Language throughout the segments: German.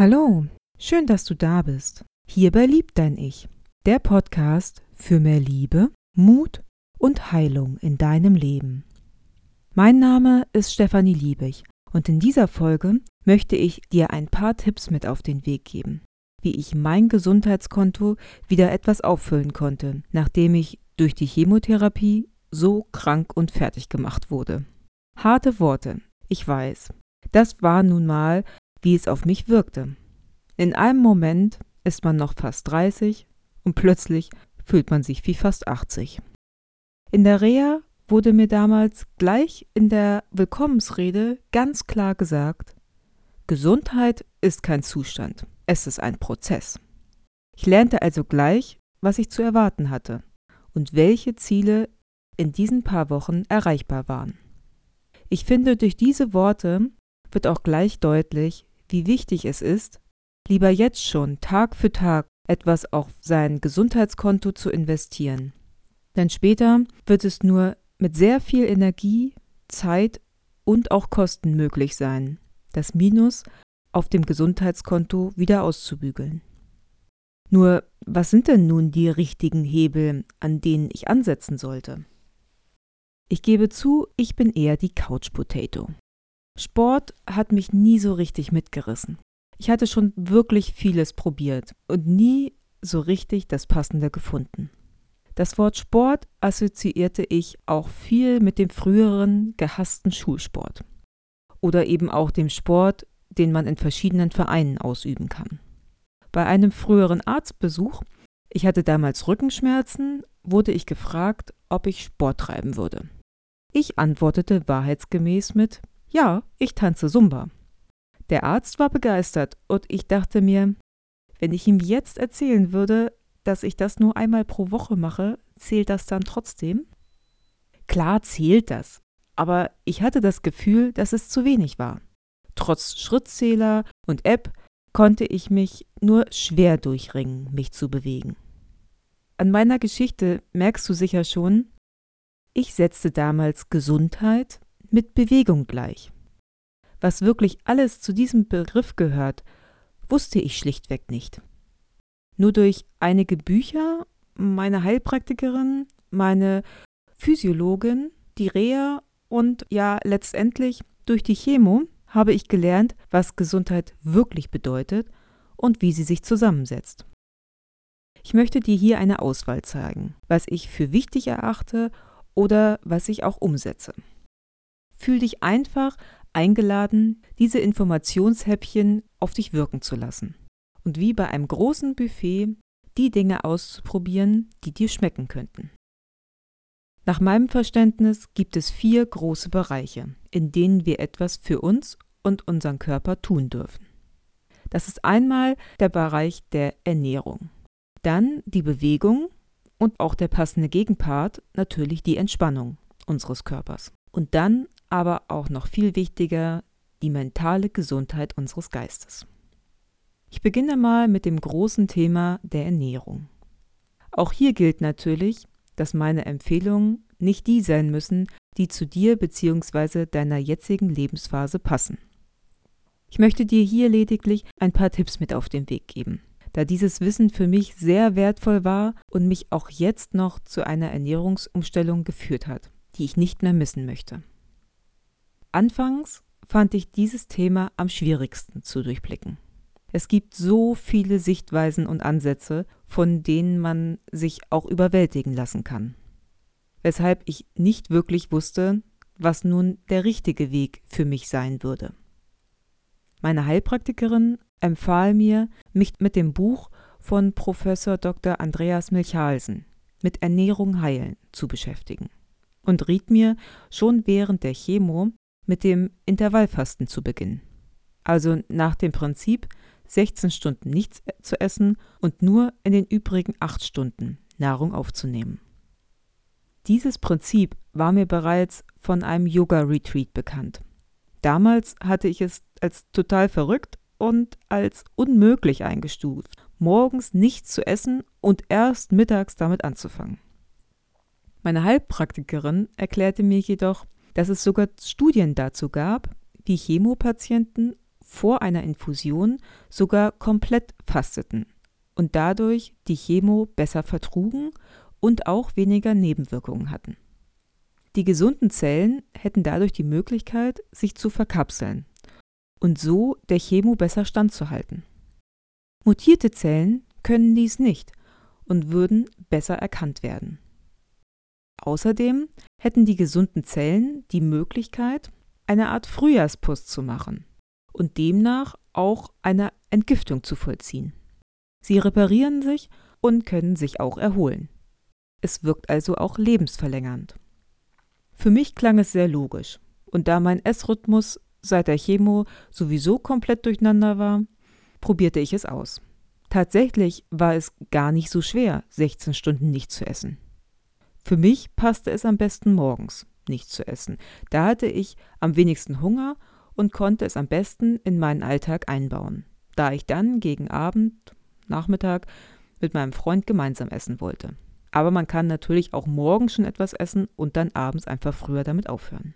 Hallo, schön, dass du da bist. Hier bei Lieb Dein Ich, der Podcast für mehr Liebe, Mut und Heilung in deinem Leben. Mein Name ist Stefanie Liebig und in dieser Folge möchte ich dir ein paar Tipps mit auf den Weg geben, wie ich mein Gesundheitskonto wieder etwas auffüllen konnte, nachdem ich durch die Chemotherapie so krank und fertig gemacht wurde. Harte Worte, ich weiß. Das war nun mal, wie es auf mich wirkte. In einem Moment ist man noch fast 30 und plötzlich fühlt man sich wie fast 80. In der Reha wurde mir damals gleich in der Willkommensrede ganz klar gesagt, Gesundheit ist kein Zustand, es ist ein Prozess. Ich lernte also gleich, was ich zu erwarten hatte und welche Ziele in diesen paar Wochen erreichbar waren. Ich finde, durch diese Worte wird auch gleich deutlich, wie wichtig es ist, lieber jetzt schon Tag für Tag etwas auf sein Gesundheitskonto zu investieren. Denn später wird es nur mit sehr viel Energie, Zeit und auch Kosten möglich sein, das Minus auf dem Gesundheitskonto wieder auszubügeln. Nur, was sind denn nun die richtigen Hebel, an denen ich ansetzen sollte? Ich gebe zu, ich bin eher die Couch Potato. Sport hat mich nie so richtig mitgerissen. Ich hatte schon wirklich vieles probiert und nie so richtig das Passende gefunden. Das Wort Sport assoziierte ich auch viel mit dem früheren gehassten Schulsport oder eben auch dem Sport, den man in verschiedenen Vereinen ausüben kann. Bei einem früheren Arztbesuch, ich hatte damals Rückenschmerzen, wurde ich gefragt, ob ich Sport treiben würde. Ich antwortete wahrheitsgemäß mit: Ja, ich tanze Zumba. Der Arzt war begeistert und ich dachte mir, wenn ich ihm jetzt erzählen würde, dass ich das nur einmal pro Woche mache, zählt das dann trotzdem? Klar zählt das, aber ich hatte das Gefühl, dass es zu wenig war. Trotz Schrittzähler und App konnte ich mich nur schwer durchringen, mich zu bewegen. An meiner Geschichte merkst du sicher schon, ich setzte damals Gesundheit mit Bewegung gleich. Was wirklich alles zu diesem Begriff gehört, wusste ich schlichtweg nicht. Nur durch einige Bücher, meine Heilpraktikerin, meine Physiologin, die Reha und ja letztendlich durch die Chemo habe ich gelernt, was Gesundheit wirklich bedeutet und wie sie sich zusammensetzt. Ich möchte dir hier eine Auswahl zeigen, was ich für wichtig erachte oder was ich auch umsetze. Fühl dich einfach eingeladen, diese Informationshäppchen auf dich wirken zu lassen und wie bei einem großen Buffet die Dinge auszuprobieren, die dir schmecken könnten. Nach meinem Verständnis gibt es 4 große Bereiche, in denen wir etwas für uns und unseren Körper tun dürfen. Das ist einmal der Bereich der Ernährung, dann die Bewegung und auch der passende Gegenpart, natürlich die Entspannung unseres Körpers. Und dann aber auch noch viel wichtiger, die mentale Gesundheit unseres Geistes. Ich beginne mal mit dem großen Thema der Ernährung. Auch hier gilt natürlich, dass meine Empfehlungen nicht die sein müssen, die zu dir bzw. deiner jetzigen Lebensphase passen. Ich möchte dir hier lediglich ein paar Tipps mit auf den Weg geben, da dieses Wissen für mich sehr wertvoll war und mich auch jetzt noch zu einer Ernährungsumstellung geführt hat, die ich nicht mehr missen möchte. Anfangs fand ich dieses Thema am schwierigsten zu durchblicken. Es gibt so viele Sichtweisen und Ansätze, von denen man sich auch überwältigen lassen kann. Weshalb ich nicht wirklich wusste, was nun der richtige Weg für mich sein würde. Meine Heilpraktikerin empfahl mir, mich mit dem Buch von Prof. Dr. Andreas Michalsen, Mit Ernährung heilen, zu beschäftigen und riet mir, schon während der Chemo mit dem Intervallfasten zu beginnen. Also nach dem Prinzip, 16 Stunden nichts zu essen und nur in den übrigen 8 Stunden Nahrung aufzunehmen. Dieses Prinzip war mir bereits von einem Yoga-Retreat bekannt. Damals hatte ich es als total verrückt und als unmöglich eingestuft, morgens nichts zu essen und erst mittags damit anzufangen. Meine Heilpraktikerin erklärte mir jedoch, dass es sogar Studien dazu gab, wie Chemopatienten vor einer Infusion sogar komplett fasteten und dadurch die Chemo besser vertrugen und auch weniger Nebenwirkungen hatten. Die gesunden Zellen hätten dadurch die Möglichkeit, sich zu verkapseln und so der Chemo besser standzuhalten. Mutierte Zellen können dies nicht und würden besser erkannt werden. Außerdem hätten die gesunden Zellen die Möglichkeit, eine Art Frühjahrspuss zu machen und demnach auch eine Entgiftung zu vollziehen. Sie reparieren sich und können sich auch erholen. Es wirkt also auch lebensverlängernd. Für mich klang es sehr logisch und da mein Essrhythmus seit der Chemo sowieso komplett durcheinander war, probierte ich es aus. Tatsächlich war es gar nicht so schwer, 16 Stunden nicht zu essen. Für mich passte es am besten morgens, nichts zu essen. Da hatte ich am wenigsten Hunger und konnte es am besten in meinen Alltag einbauen, da ich dann gegen Abend, Nachmittag mit meinem Freund gemeinsam essen wollte. Aber man kann natürlich auch morgens schon etwas essen und dann abends einfach früher damit aufhören.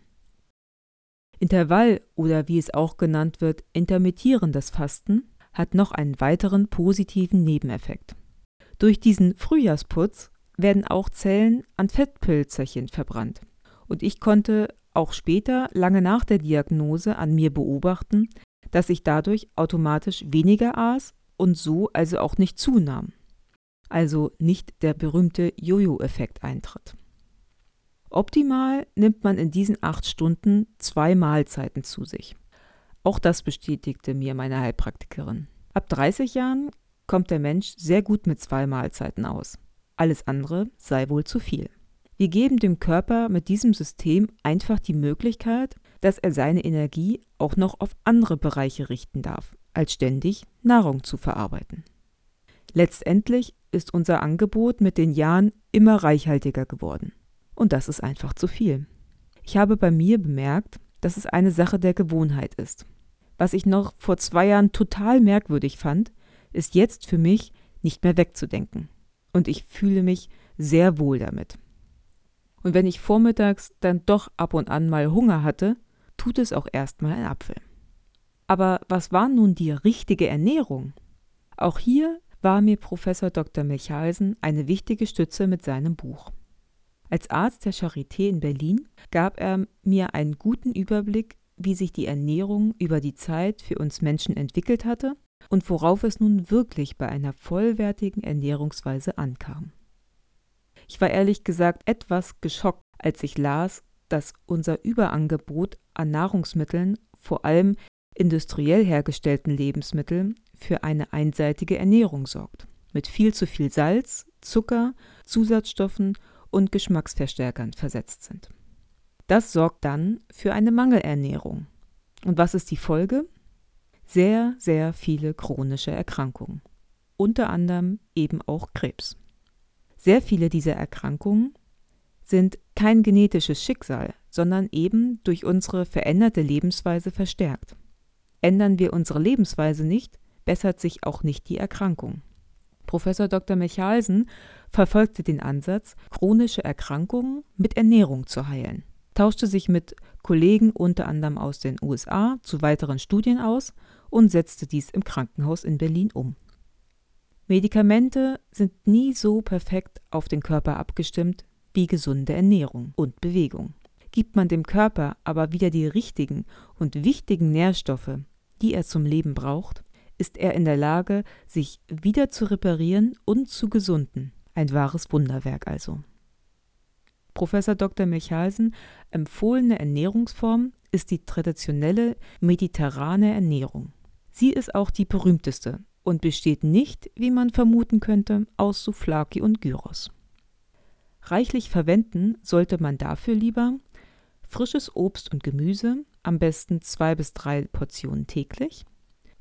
Intervall oder wie es auch genannt wird, intermittierendes Fasten hat noch einen weiteren positiven Nebeneffekt. Durch diesen Frühjahrsputz werden auch Zellen an Fettpilzerchen verbrannt. Und ich konnte auch später, lange nach der Diagnose, an mir beobachten, dass ich dadurch automatisch weniger aß und so also auch nicht zunahm. Also nicht der berühmte Jojo-Effekt eintritt. Optimal nimmt man in diesen 8 Stunden 2 Mahlzeiten zu sich. Auch das bestätigte mir meine Heilpraktikerin. Ab 30 Jahren kommt der Mensch sehr gut mit 2 Mahlzeiten aus. Alles andere sei wohl zu viel. Wir geben dem Körper mit diesem System einfach die Möglichkeit, dass er seine Energie auch noch auf andere Bereiche richten darf, als ständig Nahrung zu verarbeiten. Letztendlich ist unser Angebot mit den Jahren immer reichhaltiger geworden. Und das ist einfach zu viel. Ich habe bei mir bemerkt, dass es eine Sache der Gewohnheit ist. Was ich noch vor 2 Jahren total merkwürdig fand, ist jetzt für mich nicht mehr wegzudenken. Und ich fühle mich sehr wohl damit. Und wenn ich vormittags dann doch ab und an mal Hunger hatte, tut es auch erstmal ein Apfel. Aber was war nun die richtige Ernährung? Auch hier war mir Professor Dr. Michalsen eine wichtige Stütze mit seinem Buch. Als Arzt der Charité in Berlin gab er mir einen guten Überblick, wie sich die Ernährung über die Zeit für uns Menschen entwickelt hatte und worauf es nun wirklich bei einer vollwertigen Ernährungsweise ankam. Ich war ehrlich gesagt etwas geschockt, als ich las, dass unser Überangebot an Nahrungsmitteln, vor allem industriell hergestellten Lebensmitteln, für eine einseitige Ernährung sorgt. Mit viel zu viel Salz, Zucker, Zusatzstoffen und Geschmacksverstärkern versetzt sind. Das sorgt dann für eine Mangelernährung. Und was ist die Folge? Sehr, sehr viele chronische Erkrankungen. Unter anderem eben auch Krebs. Sehr viele dieser Erkrankungen sind kein genetisches Schicksal, sondern eben durch unsere veränderte Lebensweise verstärkt. Ändern wir unsere Lebensweise nicht, bessert sich auch nicht die Erkrankung. Professor Dr. Michalsen verfolgte den Ansatz, chronische Erkrankungen mit Ernährung zu heilen, tauschte sich mit Kollegen unter anderem aus den USA zu weiteren Studien aus und setzte dies im Krankenhaus in Berlin um. Medikamente sind nie so perfekt auf den Körper abgestimmt wie gesunde Ernährung und Bewegung. Gibt man dem Körper aber wieder die richtigen und wichtigen Nährstoffe, die er zum Leben braucht, ist er in der Lage, sich wieder zu reparieren und zu gesunden. Ein wahres Wunderwerk also. Professor Dr. Michalsen empfohlene Ernährungsform ist die traditionelle mediterrane Ernährung. Sie ist auch die berühmteste und besteht nicht, wie man vermuten könnte, aus Souvlaki und Gyros. Reichlich verwenden sollte man dafür lieber frisches Obst und Gemüse, am besten 2 bis 3 Portionen täglich,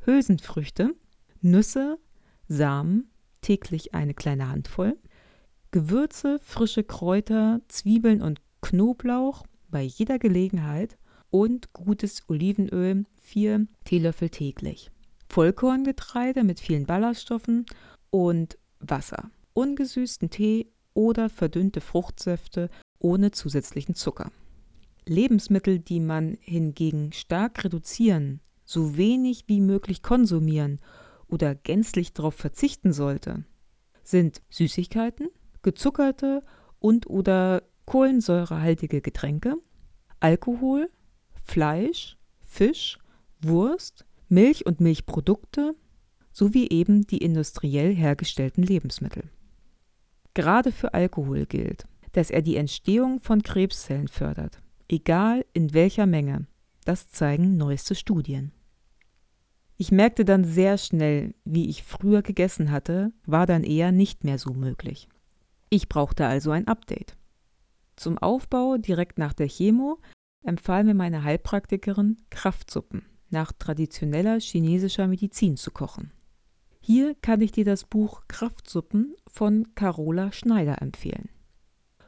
Hülsenfrüchte, Nüsse, Samen, täglich eine kleine Handvoll, Gewürze, frische Kräuter, Zwiebeln und Knoblauch bei jeder Gelegenheit und gutes Olivenöl, 4 Teelöffel täglich. Vollkorngetreide mit vielen Ballaststoffen und Wasser, ungesüßten Tee oder verdünnte Fruchtsäfte ohne zusätzlichen Zucker. Lebensmittel, die man hingegen stark reduzieren so wenig wie möglich konsumieren oder gänzlich darauf verzichten sollte, sind Süßigkeiten, gezuckerte und oder kohlensäurehaltige Getränke, Alkohol, Fleisch, Fisch, Wurst, Milch und Milchprodukte sowie eben die industriell hergestellten Lebensmittel. Gerade für Alkohol gilt, dass er die Entstehung von Krebszellen fördert, egal in welcher Menge. Das zeigen neueste Studien. Ich merkte dann sehr schnell, wie ich früher gegessen hatte, war dann eher nicht mehr so möglich. Ich brauchte also ein Update. Zum Aufbau direkt nach der Chemo empfahl mir meine Heilpraktikerin, Kraftsuppen nach traditioneller chinesischer Medizin zu kochen. Hier kann ich dir das Buch Kraftsuppen von Carola Schneider empfehlen.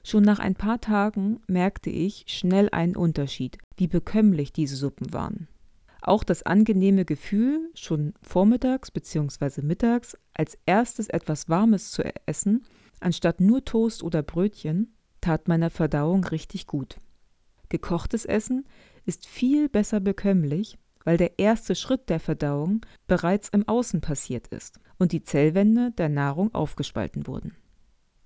Schon nach ein paar Tagen merkte ich schnell einen Unterschied, wie bekömmlich diese Suppen waren. Auch das angenehme Gefühl, schon vormittags bzw. mittags als erstes etwas Warmes zu essen, anstatt nur Toast oder Brötchen, tat meiner Verdauung richtig gut. Gekochtes Essen ist viel besser bekömmlich, weil der erste Schritt der Verdauung bereits im Außen passiert ist und die Zellwände der Nahrung aufgespalten wurden.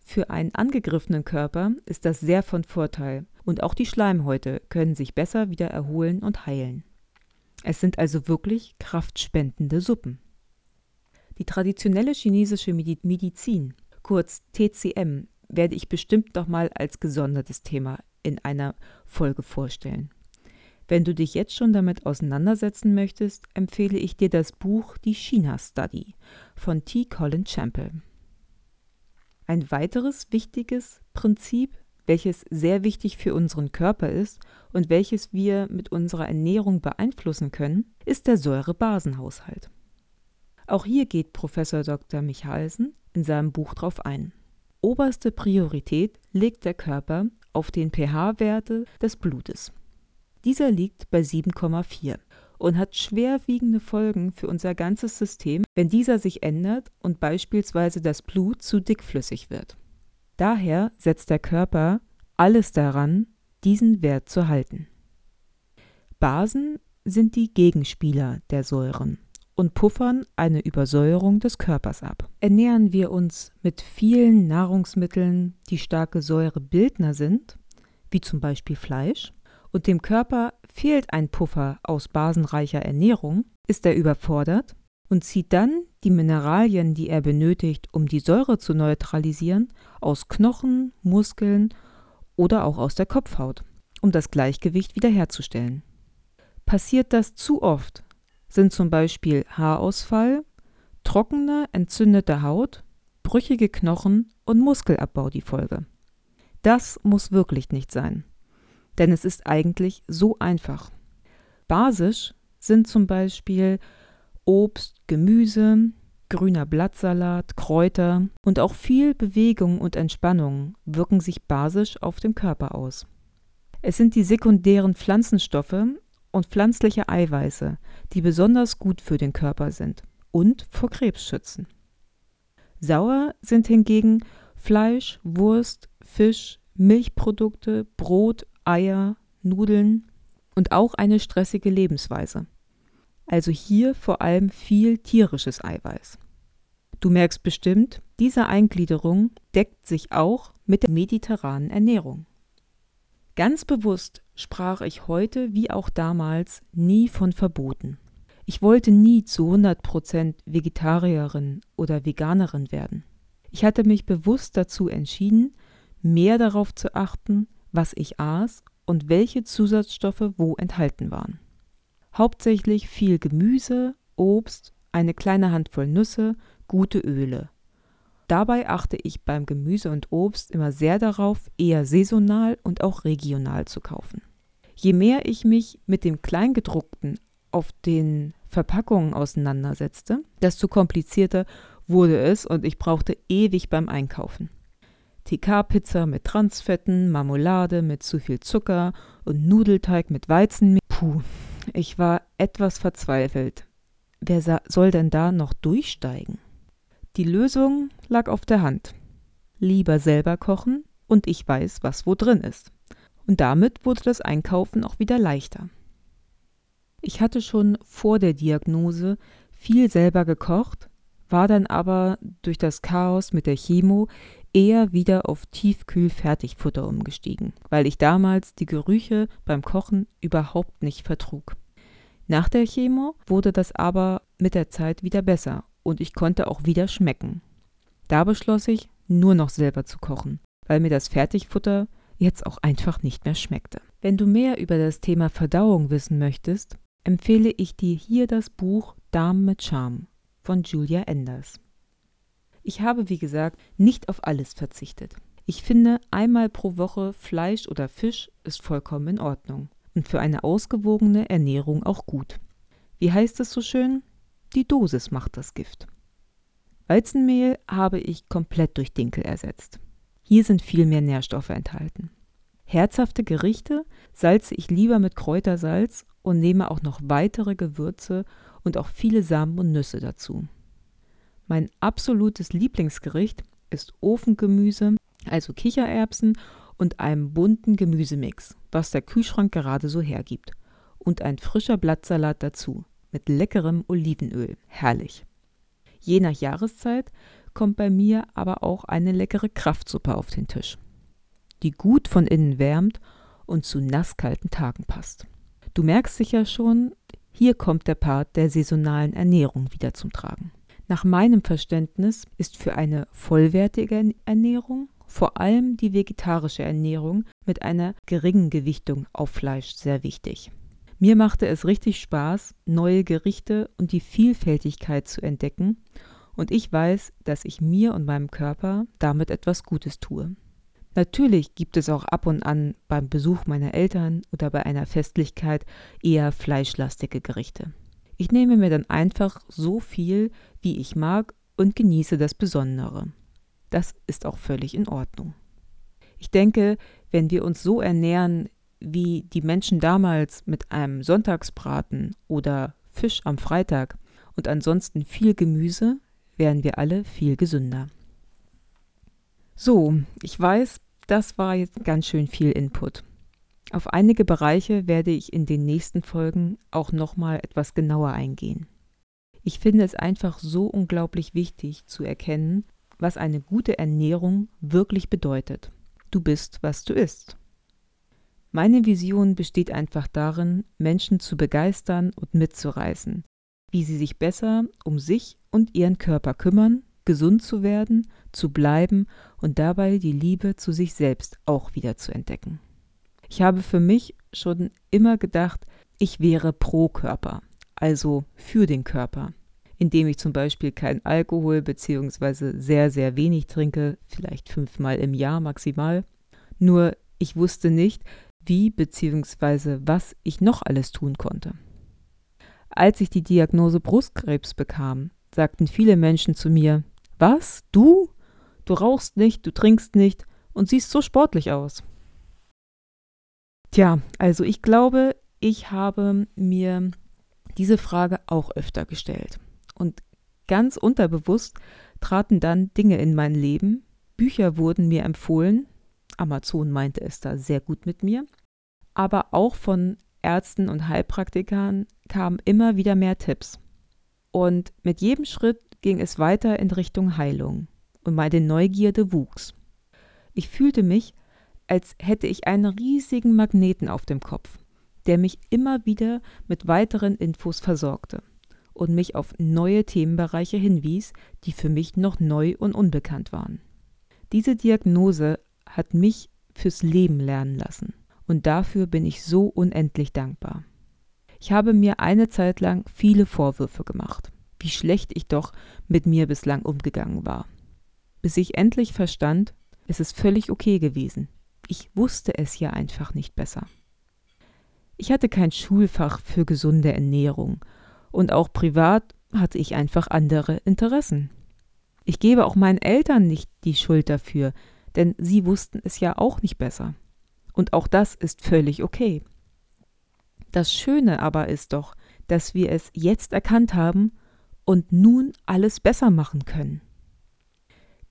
Für einen angegriffenen Körper ist das sehr von Vorteil und auch die Schleimhäute können sich besser wieder erholen und heilen. Es sind also wirklich kraftspendende Suppen. Die traditionelle chinesische Medizin, kurz TCM, werde ich bestimmt nochmal als gesondertes Thema in einer Folge vorstellen. Wenn du dich jetzt schon damit auseinandersetzen möchtest, empfehle ich dir das Buch Die China Study von T. Colin Campbell. Ein weiteres wichtiges Prinzip, welches sehr wichtig für unseren Körper ist und welches wir mit unserer Ernährung beeinflussen können, ist der Säure-Basen-Haushalt. Auch hier geht Professor Dr. Michalsen in seinem Buch drauf ein. Oberste Priorität legt der Körper auf den pH-Werte des Blutes. Dieser liegt bei 7,4 und hat schwerwiegende Folgen für unser ganzes System, wenn dieser sich ändert und beispielsweise das Blut zu dickflüssig wird. Daher setzt der Körper alles daran, diesen Wert zu halten. Basen sind die Gegenspieler der Säuren und puffern eine Übersäuerung des Körpers ab. Ernähren wir uns mit vielen Nahrungsmitteln, die starke Säurebildner sind, wie zum Beispiel Fleisch, und dem Körper fehlt ein Puffer aus basenreicher Ernährung, ist er überfordert und zieht dann die Mineralien, die er benötigt, um die Säure zu neutralisieren, aus Knochen, Muskeln oder auch aus der Kopfhaut, um das Gleichgewicht wiederherzustellen. Passiert das zu oft, sind zum Beispiel Haarausfall, trockene, entzündete Haut, brüchige Knochen und Muskelabbau die Folge. Das muss wirklich nicht sein. Denn es ist eigentlich so einfach. Basisch sind zum Beispiel Obst, Gemüse, grüner Blattsalat, Kräuter und auch viel Bewegung und Entspannung wirken sich basisch auf den Körper aus. Es sind die sekundären Pflanzenstoffe und pflanzliche Eiweiße, die besonders gut für den Körper sind und vor Krebs schützen. Sauer sind hingegen Fleisch, Wurst, Fisch, Milchprodukte, Brot, Eier, Nudeln und auch eine stressige Lebensweise. Also hier vor allem viel tierisches Eiweiß. Du merkst bestimmt, diese Eingliederung deckt sich auch mit der mediterranen Ernährung. Ganz bewusst sprach ich heute wie auch damals nie von Verboten. Ich wollte nie zu 100% Vegetarierin oder Veganerin werden. Ich hatte mich bewusst dazu entschieden, mehr darauf zu achten, was ich aß und welche Zusatzstoffe wo enthalten waren. Hauptsächlich viel Gemüse, Obst, eine kleine Handvoll Nüsse, gute Öle. Dabei achte ich beim Gemüse und Obst immer sehr darauf, eher saisonal und auch regional zu kaufen. Je mehr ich mich mit dem Kleingedruckten auf den Verpackungen auseinandersetzte, desto komplizierter wurde es und ich brauchte ewig beim Einkaufen. TK-Pizza mit Transfetten, Marmelade mit zu viel Zucker und Nudelteig mit Weizenmehl. Puh, ich war etwas verzweifelt. Wer soll denn da noch durchsteigen? Die Lösung lag auf der Hand. Lieber selber kochen und ich weiß, was wo drin ist. Und damit wurde das Einkaufen auch wieder leichter. Ich hatte schon vor der Diagnose viel selber gekocht, war dann aber durch das Chaos mit der Chemo eher wieder auf Tiefkühl-Fertigfutter umgestiegen, weil ich damals die Gerüche beim Kochen überhaupt nicht vertrug. Nach der Chemo wurde das aber mit der Zeit wieder besser und ich konnte auch wieder schmecken. Da beschloss ich, nur noch selber zu kochen, weil mir das Fertigfutter jetzt auch einfach nicht mehr schmeckte. Wenn du mehr über das Thema Verdauung wissen möchtest, empfehle ich dir hier das Buch Darm mit Charme von Julia Enders. Ich habe, wie gesagt, nicht auf alles verzichtet. Ich finde, einmal pro Woche Fleisch oder Fisch ist vollkommen in Ordnung und für eine ausgewogene Ernährung auch gut. Wie heißt es so schön? Die Dosis macht das Gift. Weizenmehl habe ich komplett durch Dinkel ersetzt. Hier sind viel mehr Nährstoffe enthalten. Herzhafte Gerichte salze ich lieber mit Kräutersalz und nehme auch noch weitere Gewürze und auch viele Samen und Nüsse dazu. Mein absolutes Lieblingsgericht ist Ofengemüse, also Kichererbsen und einem bunten Gemüsemix, was der Kühlschrank gerade so hergibt. Und ein frischer Blattsalat dazu mit leckerem Olivenöl. Herrlich! Je nach Jahreszeit kommt bei mir aber auch eine leckere Kraftsuppe auf den Tisch, die gut von innen wärmt und zu nasskalten Tagen passt. Du merkst sicher schon, hier kommt der Part der saisonalen Ernährung wieder zum Tragen. Nach meinem Verständnis ist für eine vollwertige Ernährung vor allem die vegetarische Ernährung mit einer geringen Gewichtung auf Fleisch sehr wichtig. Mir machte es richtig Spaß, neue Gerichte und die Vielfältigkeit zu entdecken, und ich weiß, dass ich mir und meinem Körper damit etwas Gutes tue. Natürlich gibt es auch ab und an beim Besuch meiner Eltern oder bei einer Festlichkeit eher fleischlastige Gerichte. Ich nehme mir dann einfach so viel, wie ich mag, und genieße das Besondere. Das ist auch völlig in Ordnung. Ich denke, wenn wir uns so ernähren, wie die Menschen damals mit einem Sonntagsbraten oder Fisch am Freitag und ansonsten viel Gemüse, wären wir alle viel gesünder. So, ich weiß, das war jetzt ganz schön viel Input. Auf einige Bereiche werde ich in den nächsten Folgen auch nochmal etwas genauer eingehen. Ich finde es einfach so unglaublich wichtig zu erkennen, was eine gute Ernährung wirklich bedeutet. Du bist, was du isst. Meine Vision besteht einfach darin, Menschen zu begeistern und mitzureißen, wie sie sich besser um sich und ihren Körper kümmern, gesund zu werden, zu bleiben und dabei die Liebe zu sich selbst auch wieder zu entdecken. Ich habe für mich schon immer gedacht, ich wäre pro Körper, also für den Körper, indem ich zum Beispiel keinen Alkohol bzw. sehr, sehr wenig trinke, vielleicht 5-mal im Jahr maximal. Nur ich wusste nicht, wie bzw. was ich noch alles tun konnte. Als ich die Diagnose Brustkrebs bekam, sagten viele Menschen zu mir: Was? Du? Du rauchst nicht, du trinkst nicht und siehst so sportlich aus. Tja, also ich glaube, ich habe mir diese Frage auch öfter gestellt. Und ganz unterbewusst traten dann Dinge in mein Leben. Bücher wurden mir empfohlen. Amazon meinte es da sehr gut mit mir. Aber auch von Ärzten und Heilpraktikern kamen immer wieder mehr Tipps. Und mit jedem Schritt ging es weiter in Richtung Heilung und meine Neugierde wuchs. Ich fühlte mich, als hätte ich einen riesigen Magneten auf dem Kopf, der mich immer wieder mit weiteren Infos versorgte und mich auf neue Themenbereiche hinwies, die für mich noch neu und unbekannt waren. Diese Diagnose hat mich fürs Leben lernen lassen und dafür bin ich so unendlich dankbar. Ich habe mir eine Zeit lang viele Vorwürfe gemacht, wie schlecht ich doch mit mir bislang umgegangen war. Bis ich endlich verstand, es ist völlig okay gewesen. Ich wusste es ja einfach nicht besser. Ich hatte kein Schulfach für gesunde Ernährung und auch privat hatte ich einfach andere Interessen. Ich gebe auch meinen Eltern nicht die Schuld dafür, denn sie wussten es ja auch nicht besser. Und auch das ist völlig okay. Das Schöne aber ist doch, dass wir es jetzt erkannt haben und nun alles besser machen können.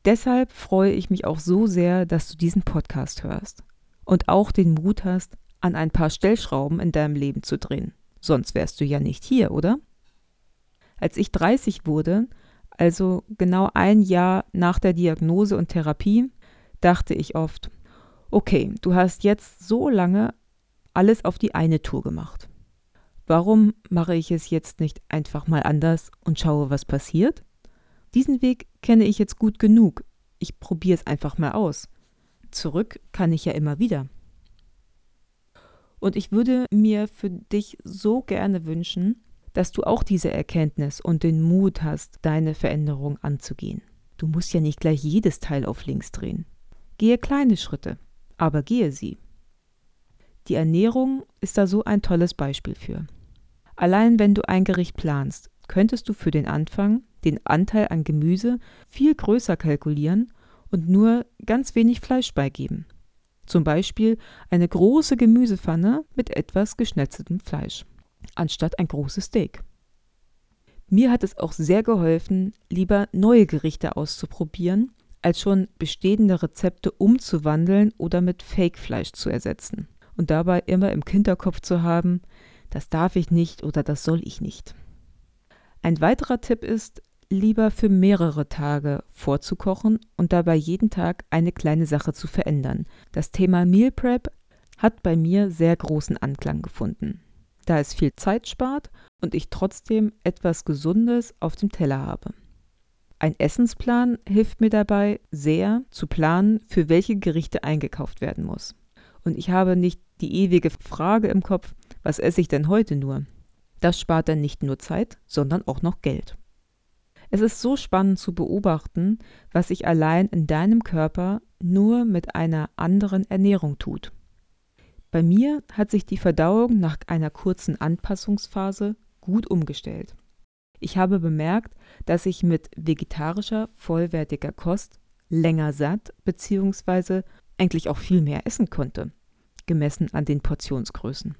Deshalb freue ich mich auch so sehr, dass du diesen Podcast hörst und auch den Mut hast, an ein paar Stellschrauben in deinem Leben zu drehen, Sonst wärst du ja nicht hier, oder? Als ich 30 wurde, also genau ein Jahr nach der Diagnose und Therapie, dachte ich oft, okay, du hast jetzt so lange alles auf die eine Tour gemacht. Warum mache ich es jetzt nicht einfach mal anders und schaue, was passiert? Diesen Weg kenne ich jetzt gut genug. Ich probiere es einfach mal aus. Zurück kann ich ja immer wieder. Und ich würde mir für dich so gerne wünschen, dass du auch diese Erkenntnis und den Mut hast, deine Veränderung anzugehen. Du musst ja nicht gleich jedes Teil auf links drehen. Gehe kleine Schritte, aber gehe sie. Die Ernährung ist da so ein tolles Beispiel für. Allein wenn du ein Gericht planst, könntest du für den Anfang den Anteil an Gemüse viel größer kalkulieren und nur ganz wenig Fleisch beigeben. Zum Beispiel eine große Gemüsepfanne mit etwas geschnetzeltem Fleisch, anstatt ein großes Steak. Mir hat es auch sehr geholfen, lieber neue Gerichte auszuprobieren, als schon bestehende Rezepte umzuwandeln oder mit Fake-Fleisch zu ersetzen. Und dabei immer im Hinterkopf zu haben, das darf ich nicht oder das soll ich nicht. Ein weiterer Tipp ist, lieber für mehrere Tage vorzukochen und dabei jeden Tag eine kleine Sache zu verändern. Das Thema Meal Prep hat bei mir sehr großen Anklang gefunden, da es viel Zeit spart und ich trotzdem etwas Gesundes auf dem Teller habe. Ein Essensplan hilft mir dabei sehr, zu planen, für welche Gerichte eingekauft werden muss. Und ich habe nicht die ewige Frage im Kopf, was esse ich denn heute nur? Das spart dann nicht nur Zeit, sondern auch noch Geld. Es ist so spannend zu beobachten, was sich allein in deinem Körper nur mit einer anderen Ernährung tut. Bei mir hat sich die Verdauung nach einer kurzen Anpassungsphase gut umgestellt. Ich habe bemerkt, dass ich mit vegetarischer, vollwertiger Kost länger satt bzw. eigentlich auch viel mehr essen konnte, gemessen an den Portionsgrößen.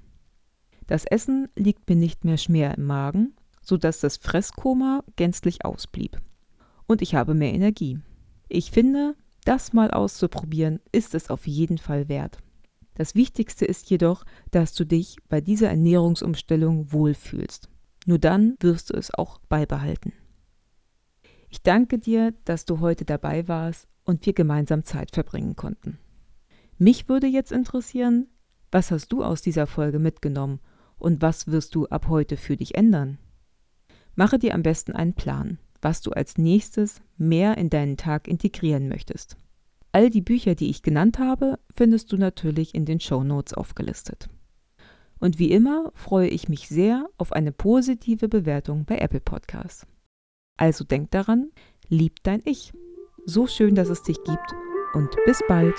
Das Essen liegt mir nicht mehr schwer im Magen, sodass das Fresskoma gänzlich ausblieb. Und ich habe mehr Energie. Ich finde, das mal auszuprobieren, ist es auf jeden Fall wert. Das Wichtigste ist jedoch, dass du dich bei dieser Ernährungsumstellung wohlfühlst. Nur dann wirst du es auch beibehalten. Ich danke dir, dass du heute dabei warst und wir gemeinsam Zeit verbringen konnten. Mich würde jetzt interessieren, was hast du aus dieser Folge mitgenommen und was wirst du ab heute für dich ändern? Mache dir am besten einen Plan, was du als nächstes mehr in deinen Tag integrieren möchtest. All die Bücher, die ich genannt habe, findest du natürlich in den Shownotes aufgelistet. Und wie immer freue ich mich sehr auf eine positive Bewertung bei Apple Podcasts. Also denk daran, lieb dein Ich. So schön, dass es dich gibt und bis bald.